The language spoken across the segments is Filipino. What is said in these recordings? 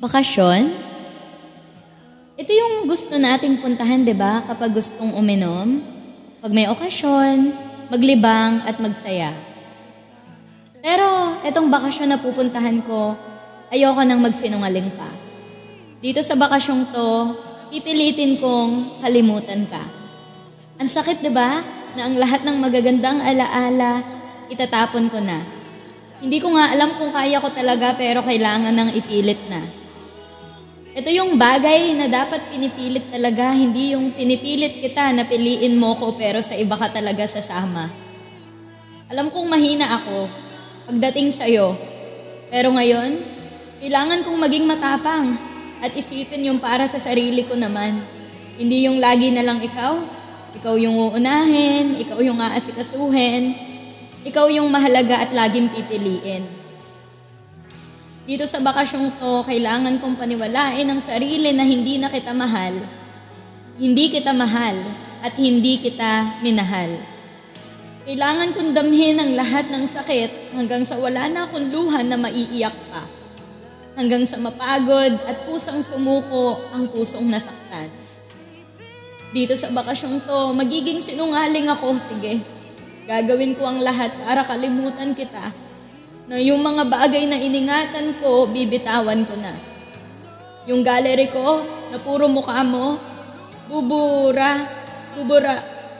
Bakasyon? Ito yung gusto nating puntahan, di ba? Kapag gustong uminom, pag may okasyon, maglibang at magsaya. Pero itong bakasyon na pupuntahan ko, ayoko nang magsinungaling pa. Dito sa bakasyong to, pipilitin kong kalimutan ka. Ang sakit, di ba? Na ang lahat ng magagandang alaala, itatapon ko na. Hindi ko nga alam kung kaya ko talaga, pero kailangan nang ipilit na. Ito yung bagay na dapat pinipilit talaga, hindi yung pinipilit kita na piliin mo ko pero sa iba ka talaga sasama. Alam kong mahina ako pagdating sa'yo, pero ngayon, kailangan kong maging matapang at isipin yung para sa sarili ko naman. Hindi yung lagi na lang ikaw yung uunahin, ikaw yung aasikasuhin, ikaw yung mahalaga at laging pipiliin. Dito sa bakasyong to, kailangan kong paniwalain ang sarili na hindi kita mahal, at hindi kita minahal. Kailangan kong damhin ang lahat ng sakit hanggang sa wala na akong luha na maiiyak pa. Hanggang sa mapagod at pusang sumuko ang pusong nasaktan. Dito sa bakasyong to, magiging sinungaling ako, sige. Gagawin ko ang lahat para kalimutan kita. Na yung mga bagay na iningatan ko, bibitawan ko na. Yung gallery ko, na puro mukha mo,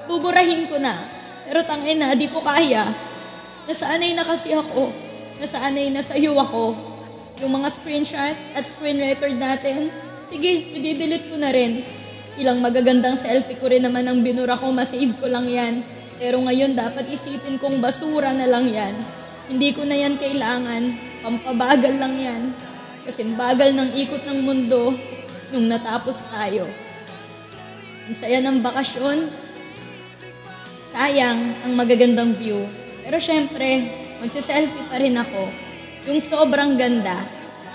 buburahin ko na. Pero tangin na, di ko kaya. Nasanay na kasi ako. Nasanay na sa'yo ako. Yung mga screenshot at screen record natin, sige, i-delete ko na rin. Ilang magagandang selfie ko rin naman ang binura ko, masave ko lang yan. Pero ngayon, dapat isipin kong basura na lang yan. Hindi ko na yan kailangan, pampabagal lang yan. Kasi bagal ng ikot ng mundo nung natapos tayo. Ang saya ng bakasyon, sayang ang magagandang view. Pero syempre, magsiselfie pa rin ako. Yung sobrang ganda,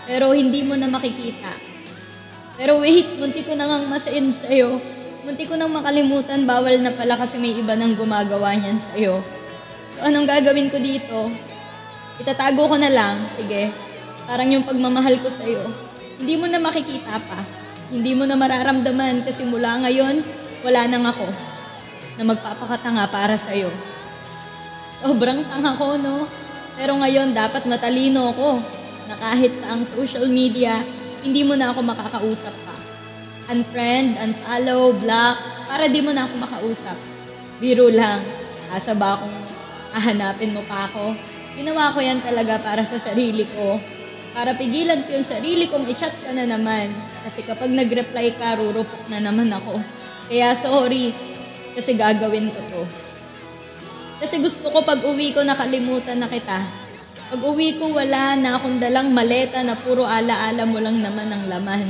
pero hindi mo na makikita. Pero wait, munti ko na ngang masain sa'yo. Munti ko nang makalimutan, bawal na pala kasi may iba nang gumagawa niyan sa'yo. So anong gagawin ko dito? Itatago ko na lang, sige, parang yung pagmamahal ko sa'yo. Hindi mo na makikita pa. Hindi mo na mararamdaman kasi mula ngayon, wala nang ako na magpapakatanga para sa'yo. Sobrang tanga ko, no? Pero ngayon, dapat matalino ko na kahit sa ang social media, hindi mo na ako makakausap pa. Unfriend, unfollow, block, para di mo na ako makausap. Biro lang, asa ba akong hahanapin mo pa ako? Ginawa ko yan talaga para sa sarili ko. Para pigilan ko yung sarili kong i-chat ka na naman. Kasi kapag nag-reply ka, rurupok na naman ako. Kaya sorry, kasi gagawin ko to. Kasi gusto ko pag uwi ko nakalimutan na kita. Pag uwi ko wala na akong dalang maleta na puro alaala mo lang naman ang laman.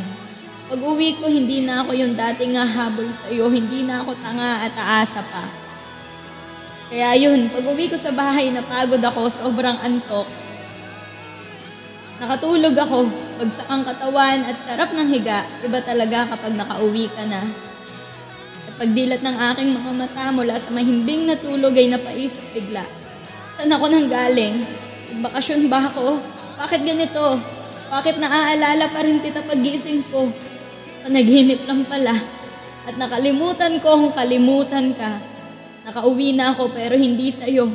Pag uwi ko hindi na ako yung dating hahabol sa'yo, hindi na ako tanga at aasa pa. Kaya yun, pag uwi ko sa bahay, napagod ako, sobrang antok. Nakatulog ako, bagsak ang katawan at sarap ng higa, iba talaga kapag nakauwi ka na. At pagdilat ng aking mga mata mula sa mahimbing na tulog ay napaisip bigla. Saan ako nang galing? Bakasyon ba ako? Bakit ganito? Bakit naaalala pa rin kita paggising ko? Panaginip lang pala. At nakalimutan ko kung kalimutan ka. Nakauwi na ako pero hindi sa'yo,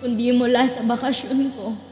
kundi mula sa bakasyon ko.